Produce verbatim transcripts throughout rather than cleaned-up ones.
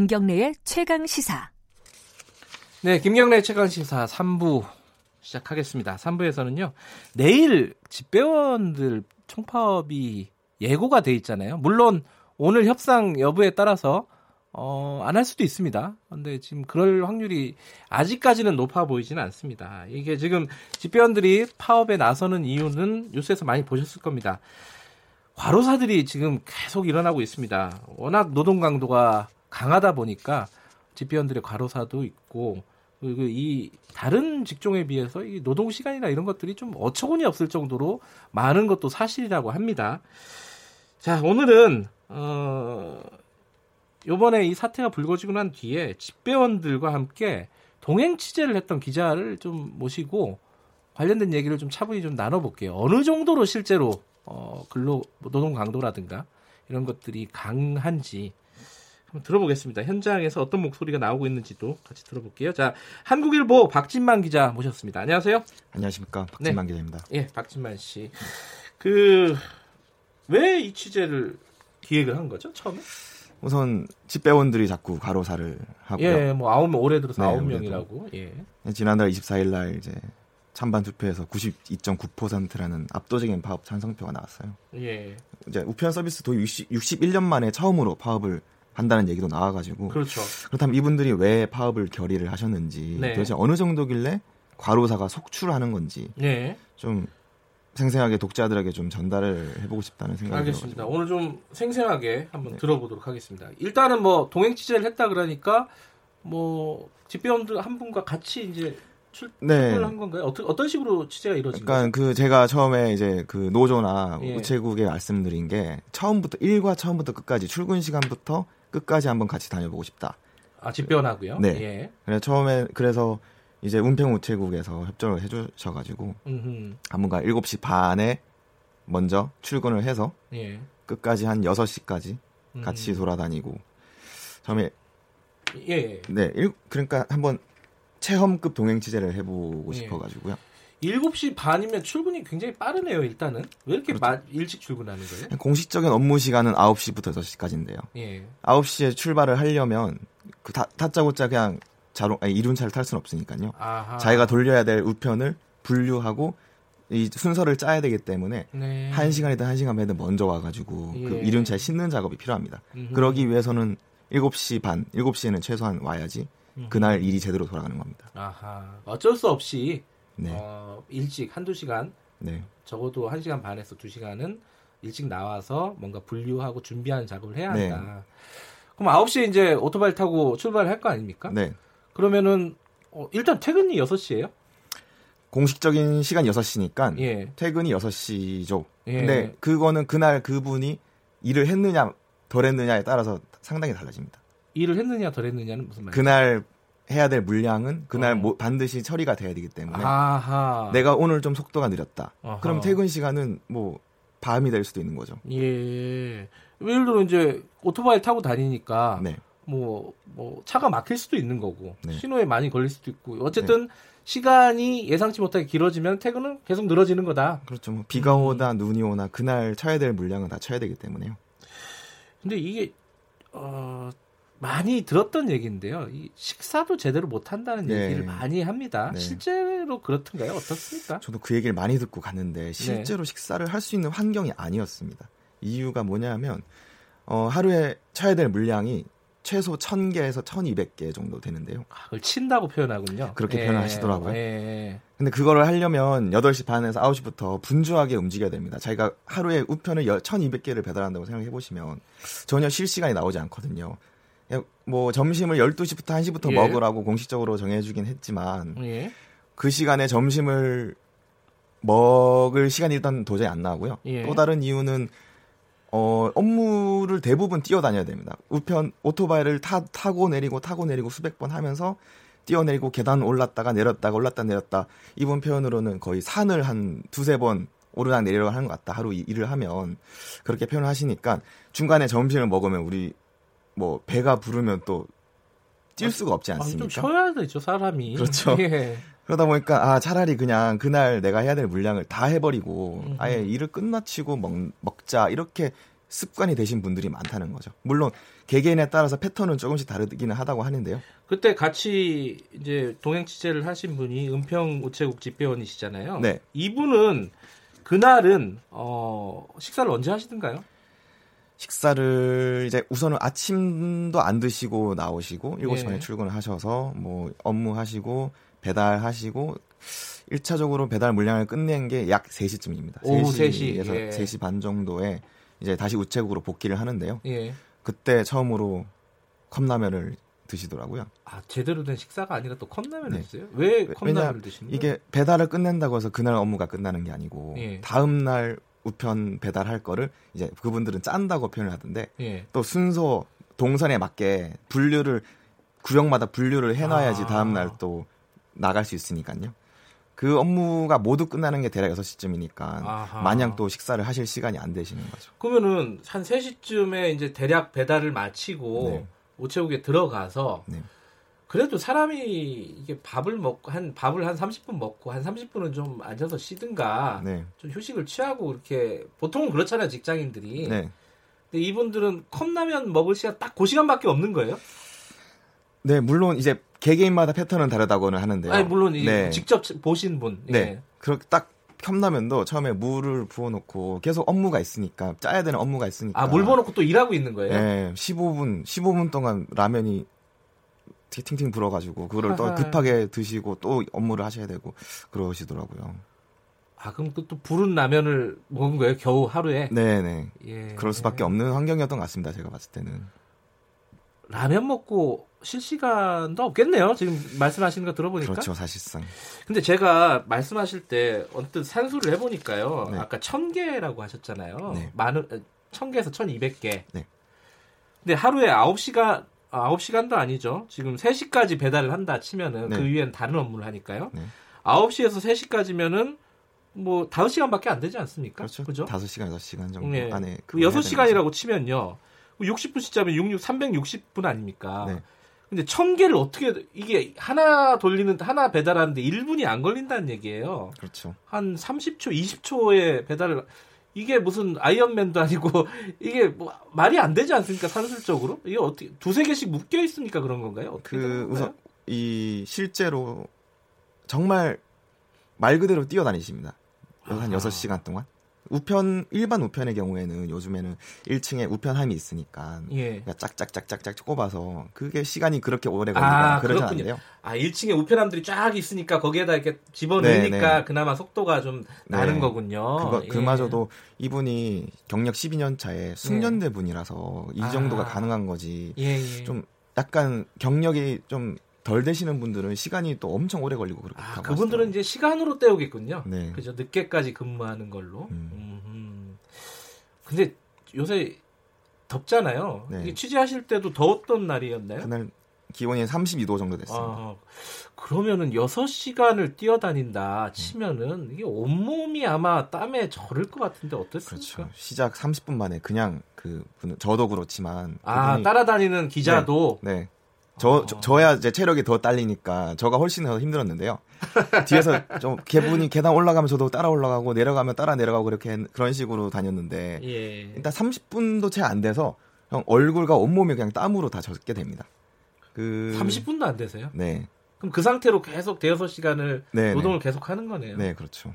김경래의 최강시사. 네, 김경래의 최강시사 삼 부 시작하겠습니다. 삼 부에서는요. 내일 집배원들 총파업이 예고가 돼 있잖아요. 물론 오늘 협상 여부에 따라서 어, 안 할 수도 있습니다. 그런데 지금 그럴 확률이 아직까지는 높아 보이지는 않습니다. 이게 지금 집배원들이 파업에 나서는 이유는 뉴스에서 많이 보셨을 겁니다. 과로사들이 지금 계속 일어나고 있습니다. 워낙 노동 강도가 강하다 보니까 집배원들의 과로사도 있고, 그리고 이 다른 직종에 비해서 이 노동 시간이나 이런 것들이 좀 어처구니 없을 정도로 많은 것도 사실이라고 합니다. 자, 오늘은 어. 요번에 이 사태가 불거지고 난 뒤에 집배원들과 함께 동행 취재를 했던 기자를 좀 모시고 관련된 얘기를 좀 차분히 좀 나눠볼게요. 어느 정도로 실제로 어, 근로 노동 강도라든가 이런 것들이 강한지 한번 들어보겠습니다. 현장에서 어떤 목소리가 나오고 있는지도 같이 들어볼게요. 자, 한국일보 박진만 기자 모셨습니다. 안녕하세요. 안녕하십니까. 박진만 네. 기자입니다. 예, 박진만 씨. 그 왜 이 취재를 기획을 한 거죠? 처음에? 우선 집배원들이 자꾸 과로사를 하고요. 예, 뭐 아홉 올해 들어서 아홉 네, 명이라고. 예. 지난달 이십사일날 이제 찬반 투표에서 구십이 점 구 퍼센트라는 압도적인 파업 찬성표가 나왔어요. 예. 이제 우편 서비스 도입 육십일 년 만에 처음으로 파업을 한다는 얘기도 나와가지고. 그렇죠. 그렇다면 이분들이 왜 파업을 결의를 하셨는지, 네. 도대체 어느 정도길래 과로사가 속출하는 건지, 네. 좀. 생생하게 독자들에게 좀 전달을 해보고 싶다는 생각이 들어요. 알겠습니다. 오늘 좀 생생하게 한번 네. 들어보도록 하겠습니다. 일단은 뭐 동행 취재를 했다 그러니까 뭐 집배원들 한 분과 같이 이제 출근을 네. 한 건가요? 어떤 어떤 식으로 취재가 이루어진 거예요? 그러니까 그 제가 처음에 이제 그 노조나 예. 우체국에 말씀드린 게 처음부터 일과 처음부터 끝까지 출근 시간부터 끝까지 한번 같이 다녀보고 싶다. 아, 집배원하고요? 네. 예. 그래서 처음에 그래서 이제 은평우체국에서 협조를 해주셔가지고 음흠. 한번가 일곱 시 반에 먼저 출근을 해서 예. 끝까지 한 여섯 시까지 음흠. 같이 돌아다니고 처음에 예. 네, 일, 그러니까 한번 체험급 동행 취재를 해보고 예. 싶어가지고요. 일곱 시 반이면 출근이 굉장히 빠르네요. 일단은 왜 이렇게 그렇죠. 마, 일찍 출근하는 거예요? 공식적인 업무 시간은 아홉 시부터 여섯 시까지인데요 예. 아홉 시에 출발을 하려면 그 다, 다짜고짜 그냥 자로, 아니, 이륜차를 탈 수는 없으니까요. 아하. 자기가 돌려야 될 우편을 분류하고 이 순서를 짜야 되기 때문에 네. 한 시간이든 한 시간 반이든 먼저 와가지고 예. 그 이륜차에 싣는 작업이 필요합니다. 음흠. 그러기 위해서는 일곱 시 반, 일곱 시에는 최소한 와야지 음흠. 그날 일이 제대로 돌아가는 겁니다. 아하. 어쩔 수 없이 네. 어, 일찍 한두 시간, 네. 적어도 한 시간 반에서 두 시간은 일찍 나와서 뭔가 분류하고 준비하는 작업을 해야 한다. 네. 그럼 아홉 시에 이제 오토바이 타고 출발할 거 아닙니까? 네. 그러면은 어, 일단 퇴근이 여섯 시예요? 공식적인 시간 여섯 시니까 예. 퇴근이 여섯 시죠. 예. 근데 그거는 그날 그분이 일을 했느냐 덜 했느냐에 따라서 상당히 달라집니다. 일을 했느냐 덜 했느냐는 무슨 말이에요? 그날 해야 될 물량은 그날 어. 뭐 반드시 처리가 돼야 되기 때문에 아하. 내가 오늘 좀 속도가 느렸다. 아하. 그럼 퇴근 시간은 뭐 밤이 될 수도 있는 거죠. 예. 예를 들어 이제 오토바이 타고 다니니까 네. 뭐, 뭐 차가 막힐 수도 있는 거고 네. 신호에 많이 걸릴 수도 있고 어쨌든 네. 시간이 예상치 못하게 길어지면 퇴근은 계속 늘어지는 거다. 그렇죠. 뭐 비가 음. 오다 눈이 오나 그날 쳐야 될 물량은 다 쳐야 되기 때문에요. 근데 이게 어, 많이 들었던 얘기인데요. 이 식사도 제대로 못 한다는 네. 얘기를 많이 합니다. 네. 실제로 그렇던가요? 어떻습니까? 저도 그 얘기를 많이 듣고 갔는데 실제로 네. 식사를 할 수 있는 환경이 아니었습니다. 이유가 뭐냐면 어, 하루에 쳐야 될 물량이 최소 천 개에서 천이백 개 정도 되는데요. 아, 그걸 친다고 표현하군요. 그렇게 예, 표현하시더라고요. 예. 근데 그거를 하려면 여덟 시 반에서 아홉 시부터 분주하게 움직여야 됩니다. 자기가 하루에 우편을 천이백 개를 배달한다고 생각해 보시면 전혀 쉴 시간이 나오지 않거든요. 뭐 점심을 열두 시부터 한 시부터 예. 먹으라고 공식적으로 정해주긴 했지만 예. 그 시간에 점심을 먹을 시간이 일단 도저히 안 나오고요. 예. 또 다른 이유는 어, 업무를 대부분 뛰어다녀야 됩니다. 우편, 오토바이를 타, 타고 내리고 타고 내리고 수백 번 하면서 뛰어내리고 계단 올랐다가 내렸다가 올랐다 내렸다. 이번 표현으로는 거의 산을 한 두세 번 오르락 내리락 하는 것 같다. 하루 일을 하면 그렇게 표현을 하시니까 중간에 점심을 먹으면 우리 뭐 배가 부르면 또 뛸 수가 없지 않습니까? 아, 좀 쉬어야 되죠, 사람이. 그렇죠. 예. 그러다 보니까 아 차라리 그냥 그날 내가 해야 될 물량을 다 해버리고 아예 일을 끝마치고 먹, 먹자 이렇게 습관이 되신 분들이 많다는 거죠. 물론 개개인에 따라서 패턴은 조금씩 다르기는 하다고 하는데요. 그때 같이 이제 동행 취재를 하신 분이 은평 우체국 집배원이시잖아요. 네. 이분은 그날은 어, 식사를 언제 하시던가요? 식사를 이제 우선은 아침도 안 드시고 나오시고 일곱 시 반에 예. 출근을 하셔서 뭐 업무하시고 배달하시고 일 차적으로 배달 물량을 끝낸 게 약 세 시쯤입니다. 오후 세 시에서 세 시. 예. 세 시 반 정도에 이제 다시 우체국으로 복귀를 하는데요. 예. 그때 처음으로 컵라면을 드시더라고요. 아, 제대로 된 식사가 아니라 또 컵라면을 네. 드세요? 왜 컵라면을 드시는 거예요? 이게 배달을 끝낸다고 해서 그날 업무가 끝나는 게 아니고 예. 다음 날 우편 배달할 거를 이제 그분들은 짠다고 표현을 하던데 예. 또 순서 동선에 맞게 분류를 구역마다 분류를 해놔야지 아. 다음 날 또 나갈 수 있으니까요. 그 업무가 모두 끝나는 게 대략 여섯 시쯤이니까 아하. 마냥 또 식사를 하실 시간이 안 되시는 거죠. 그러면은 한 세 시쯤에 이제 대략 배달을 마치고 네. 우체국에 들어가서 네. 그래도 사람이 이게 밥을 먹고 한 밥을 한 삼십 분 먹고 한 삼십 분은 좀 앉아서 쉬든가 네. 좀 휴식을 취하고 이렇게 보통은 그렇잖아요, 직장인들이. 네. 근데 이분들은 컵라면 먹을 시간 딱 그 시간밖에 없는 거예요? 네, 물론 이제 개개인마다 패턴은 다르다고는 하는데요. 아니, 물론 네. 직접 보신 분. 네, 예. 그렇게 딱 컵라면도 처음에 물을 부어놓고 계속 업무가 있으니까 짜야 되는 업무가 있으니까. 아, 물 부어놓고 또 일하고 있는 거예요? 네, 십오 분 십오 분 동안 라면이 팅팅 불어가지고 그걸 또 급하게 드시고 또 업무를 하셔야 되고 그러시더라고요. 아, 그럼 또 부른 라면을 먹은 거예요? 겨우 하루에? 네, 네. 예. 그럴 수밖에 없는 환경이었던 것 같습니다. 제가 봤을 때는. 라면 먹고 쉴 시간도 없겠네요. 지금 말씀하시는 거 들어보니까. 그렇죠, 사실상. 근데 제가 말씀하실 때 언뜻 산수를 해보니까요. 네. 아까 천 개라고 하셨잖아요. 네. 많은, 천 개에서 천이백 개. 네. 근데 하루에 아홉 시간, 아홉 시간도 아니죠. 지금 세 시까지 배달을 한다 치면은 네. 그 위엔 다른 업무를 하니까요. 네. 아홉 시에서 세 시까지면은 뭐 다섯 시간밖에 안 되지 않습니까? 그렇죠. 그죠? 다섯 시간, 여섯 시간 정도 네. 안에. 그 여섯 시간이라고 치면요. 육십 분 시점에 삼백육십 분 아닙니까? 네. 근데 천 개를 어떻게, 이게 하나 돌리는, 하나 배달하는데 일 분이 안 걸린다는 얘기예요. 그렇죠. 한 삼십 초, 이십 초에 배달을, 이게 무슨 아이언맨도 아니고, 이게 뭐 말이 안 되지 않습니까? 산술적으로? 이게 어떻게, 두세 개씩 묶여 있으니까 그런 건가요? 어떻게 그, 우선, 이, 실제로, 정말, 말 그대로 뛰어다니십니다. 한 아. 여섯 시간 동안. 우편, 일반 우편의 경우에는 요즘에는 일 층에 우편함이 있으니까 예. 짝짝짝짝짝 꼽아서 그게 시간이 그렇게 오래 걸리거나 아, 그러지 않는데요. 아, 일 층에 우편함들이 쫙 있으니까 거기에다 이렇게 집어넣으니까 네네. 그나마 속도가 좀 네. 나는 거군요. 그거, 예. 그마저도 이분이 경력 십이 년 차에 숙련대 예. 분이라서 이 정도가 아. 가능한 거지 예예. 좀 약간 경력이 좀 덜 되시는 분들은 시간이 또 엄청 오래 걸리고 그렇게 아, 그분들은 하시더라고요. 이제 시간으로 때우겠군요. 네. 그죠. 늦게까지 근무하는 걸로. 음. 음. 근데 요새 덥잖아요. 네. 이게 취재하실 때도 더웠던 날이었나요? 그날 기온이 삼십이 도 정도 됐습니다. 아, 그러면은 여섯 시간을 뛰어다닌다 치면은 이게 온몸이 아마 땀에 절을 것 같은데 어땠습니까? 그렇죠. 시작 삼십 분 만에 그냥 그 분, 저도 그렇지만 아, 그분이... 따라다니는 기자도 네. 네. 저, 저, 저야 제 체력이 더 딸리니까 저가 훨씬 더 힘들었는데요. 뒤에서 좀 개분이 계단 올라가면 저도 따라 올라가고 내려가면 따라 내려가고 그렇게 그런 식으로 다녔는데 예. 일단 삼십 분도 채 안 돼서 형 얼굴과 온몸이 그냥 땀으로 다 젖게 됩니다. 그... 삼십 분도 안 되세요? 네. 그럼 그 상태로 계속 대여섯 시간을 네네. 노동을 계속하는 거네요. 네, 그렇죠.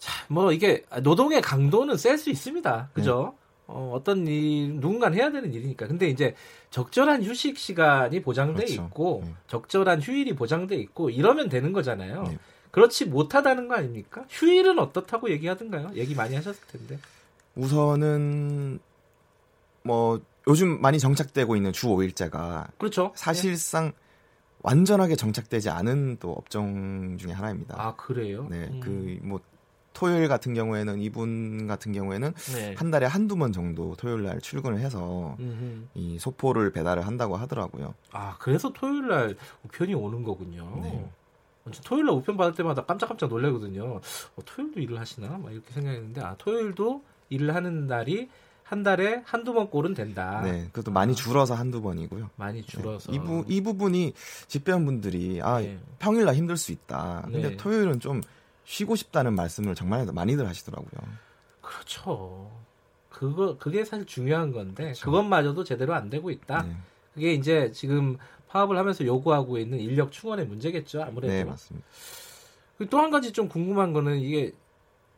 자, 뭐 이게 노동의 강도는 셀 수 있습니다. 그죠? 네. 어, 어떤 일, 누군가는 해야 되는 일이니까. 근데 이제 적절한 휴식 시간이 보장돼 그렇죠. 있고, 네. 적절한 휴일이 보장돼 있고, 이러면 되는 거잖아요. 네. 그렇지 못하다는 거 아닙니까? 휴일은 어떻다고 얘기하던가요? 얘기 많이 하셨을 텐데. 우선은, 뭐, 요즘 많이 정착되고 있는 주 오 일제가. 그렇죠. 사실상 네. 완전하게 정착되지 않은 또 업종 중에 하나입니다. 아, 그래요? 네. 음. 그, 뭐, 토요일 같은 경우에는 이분 같은 경우에는 네. 한 달에 한두 번 정도 토요일 날 출근을 해서 음흠. 이 소포를 배달을 한다고 하더라고요. 아, 그래서 토요일 날 우편이 오는 거군요. 네. 토요일 날 우편 받을 때마다 깜짝깜짝 놀라거든요. 어, 토요일도 일을 하시나? 막 이렇게 생각했는데 아, 토요일도 일을 하는 날이 한 달에 한두 번 꼴은 된다. 네, 그것도 아. 많이 줄어서 한두 번이고요. 많이 줄어서. 네. 이, 부, 이 부분이 집배원분들이 아, 네. 평일 날 힘들 수 있다. 근데 네. 토요일은 좀 쉬고 싶다는 말씀을 정말 많이들 하시더라고요. 그렇죠. 그거 그게 사실 중요한 건데 그렇죠. 그것마저도 제대로 안 되고 있다. 네. 그게 이제 지금 파업을 하면서 요구하고 있는 인력 충원의 문제겠죠. 아무래도. 네, 맞습니다. 또 한 가지 좀 궁금한 거는 이게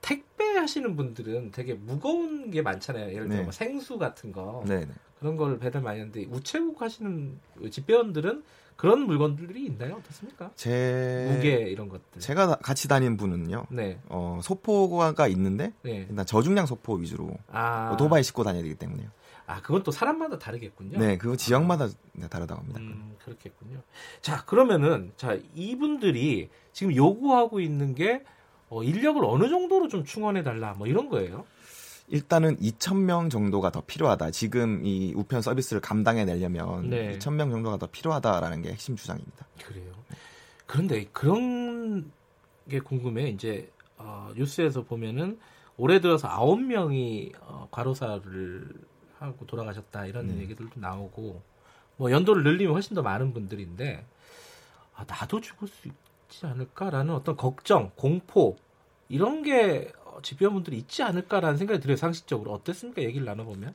택배 하시는 분들은 되게 무거운 게 많잖아요. 예를 들어 네. 생수 같은 거. 네, 네. 그런 걸 배달 많이 하는데 우체국 하시는 집배원들은 그런 물건들이 있나요? 어떻습니까? 제... 무게 이런 것들. 제가 같이 다닌 분은요. 네. 어, 소포가 있는데 네. 일단 저중량 소포 위주로 아... 오토바이 싣고 다녀야 되기 때문에요. 아, 그건 또 사람마다 다르겠군요. 네, 그거 지역마다 아. 다르다고 합니다. 음, 그렇겠군요. 자, 그러면은 자 이분들이 지금 요구하고 있는 게 어, 인력을 어느 정도로 좀 충원해 달라 뭐 이런 거예요? 일단은 이천 명 정도가 더 필요하다. 지금 이 우편 서비스를 감당해내려면 네. 이천 명 정도가 더 필요하다라는 게 핵심 주장입니다. 그래요. 그런데 그런 게 궁금해. 이제 어, 뉴스에서 보면은 올해 들어서 아홉 명이 어, 과로사를 하고 돌아가셨다 이런 네. 얘기들도 나오고 뭐 연도를 늘리면 훨씬 더 많은 분들인데 아, 나도 죽을 수 있지 않을까라는 어떤 걱정, 공포 이런 게 집배원분들이 있지 않을까라는 생각이 들어요. 상식적으로 어땠습니까? 얘기를 나눠보면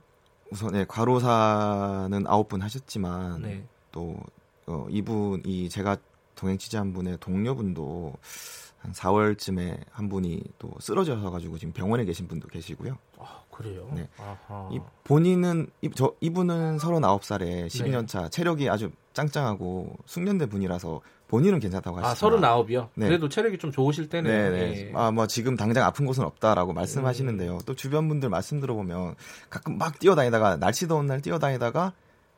우선 예, 과로사는 아홉 분 하셨지만 네. 또 어, 이분 이 제가 동행 취재한 분의 동료분도 한 사월쯤에 한 분이 또 쓰러져서 가지고 지금 병원에 계신 분도 계시고요. 아 그래요? 네. 아하. 이 본인은 이, 저 이분은 서른아홉 살에 십이 년 차 네. 체력이 아주 짱짱하고 숙련된 분이라서 본인은 괜찮다고 하시지만 아, 서른아홉이요? 네. 그래도 체력이 좀 좋으실 때는 네. 아, 뭐 지금 당장 아픈 곳은 없다라고 말씀하시는데요. 음. 또 주변 분들 말씀 들어보면 가끔 막 뛰어다니다가 날씨 더운 날 뛰어다니다가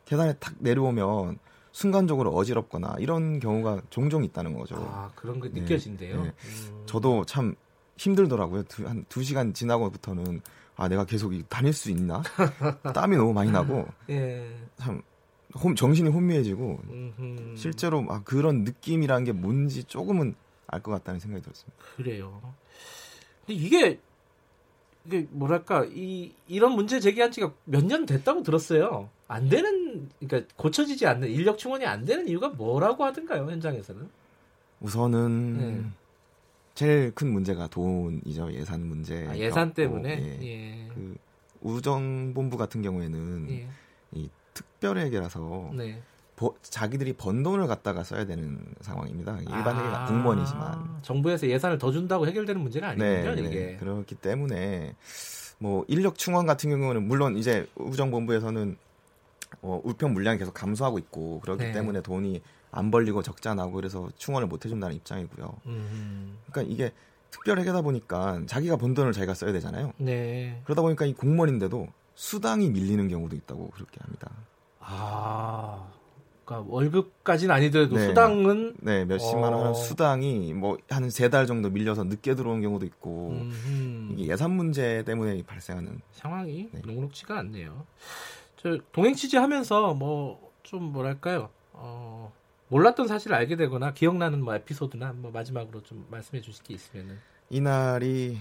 계단에 탁 내려오면 순간적으로 어지럽거나 이런 경우가 종종 있다는 거죠. 아, 그런 게 네. 느껴진대요. 네. 음. 저도 참 힘들더라고요. 두, 한 두 시간 지나고부터는 아, 내가 계속 다닐 수 있나? 땀이 너무 많이 나고 예. 참 홈, 정신이 혼미해지고 음흠. 실제로 막 그런 느낌이라는 게 뭔지 조금은 알 것 같다는 생각이 들었습니다. 그래요. 근데 이게 이게 뭐랄까 이 이런 문제 제기한 지가 몇 년 됐다고 들었어요. 안 되는 그러니까 고쳐지지 않는 인력 충원이 안 되는 이유가 뭐라고 하던가요 현장에서는? 우선은 네. 제일 큰 문제가 돈이죠. 예산 문제. 아, 예산 때문에. 예. 예. 그 우정본부 같은 경우에는 예. 이 특별회계라서 네. 버, 자기들이 번 돈을 갖다가 써야 되는 상황입니다. 일반 회계가 아, 공무원이지만 정부에서 예산을 더 준다고 해결되는 문제는 아니거든요. 네, 이게. 네, 그렇기 때문에 뭐 인력 충원 같은 경우는 물론 이제 우정본부에서는 어, 우편 물량이 계속 감소하고 있고 그렇기 네. 때문에 돈이 안 벌리고 적자 나고 그래서 충원을 못 해준다는 입장이고요. 음. 그러니까 이게 특별회계다 보니까 자기가 번 돈을 자기가 써야 되잖아요. 네. 그러다 보니까 이 공무원인데도 수당이 밀리는 경우도 있다고 그렇게 합니다. 아, 그러니까 월급까지는 아니더라도 네. 수당은 네 몇십만 원 어... 수당이 뭐 한 세 달 정도 밀려서 늦게 들어온 경우도 있고 음흠. 이게 예산 문제 때문에 발생하는 상황이 네. 녹록지가 않네요. 저 동행 취재하면서 뭐 좀 뭐랄까요 어, 몰랐던 사실을 알게 되거나 기억나는 뭐 에피소드나 뭐 마지막으로 좀 말씀해 주실 게 있으면은 이날이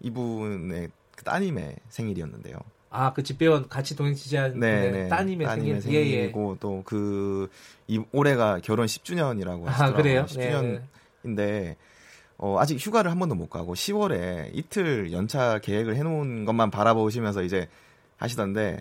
이분의 따님의 생일이었는데요. 아, 그 집배원 같이 동행 취재한 네, 따님의, 따님의 생일. 생일이고 예, 예. 또 그 올해가 결혼 십 주년이라고 하시더라고요. 아, 그래요? 십 주년인데 네. 어, 아직 휴가를 한 번도 못 가고 시월에 이틀 연차 계획을 해놓은 것만 바라보시면서 이제 하시던데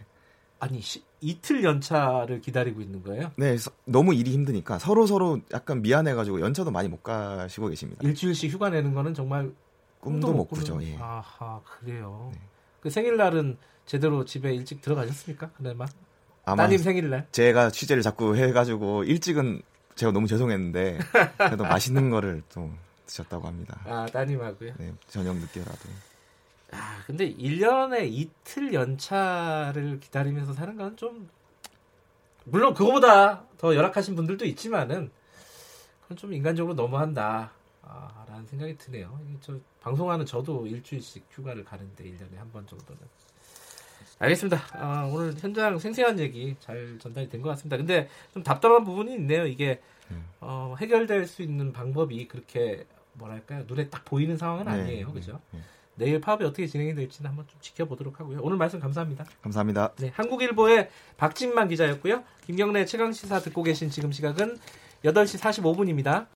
아니 시, 이틀 연차를 기다리고 있는 거예요? 네, 서, 너무 일이 힘드니까 서로 서로 약간 미안해가지고 연차도 많이 못 가시고 계십니다. 일주일씩 휴가 내는 거는 정말 꿈도, 꿈도 못 꾸죠. 예. 아하, 그래요. 네. 그 생일날은 제대로 집에 일찍 들어가셨습니까? 그날만? 아마 따님 생일날? 제가 취재를 자꾸 해가지고 일찍은 제가 너무 죄송했는데 그래도 맛있는 거를 또 드셨다고 합니다. 아, 따님하고요? 네, 저녁 늦게라도. 아, 근데 일 년에 이틀 연차를 기다리면서 사는 건 좀 물론 그거보다 더 열악하신 분들도 있지만은 그건 좀 인간적으로 너무한다. 아, 라는 생각이 드네요. 저 방송하는 저도 일주일씩 휴가를 가는데 일 년에 한 번 정도는. 알겠습니다. 아, 오늘 현장 생생한 얘기 잘 전달이 된 것 같습니다. 근데 좀 답답한 부분이 있네요. 이게 어, 해결될 수 있는 방법이 그렇게 뭐랄까요? 눈에 딱 보이는 상황은 아니에요. 네, 그죠? 네, 네. 내일 파업이 어떻게 진행이 될지는 한번 좀 지켜보도록 하고요. 오늘 말씀 감사합니다. 감사합니다. 네, 한국일보의 박진만 기자였고요. 김경래 최강시사 듣고 계신 지금 시각은 여덟 시 사십오 분입니다.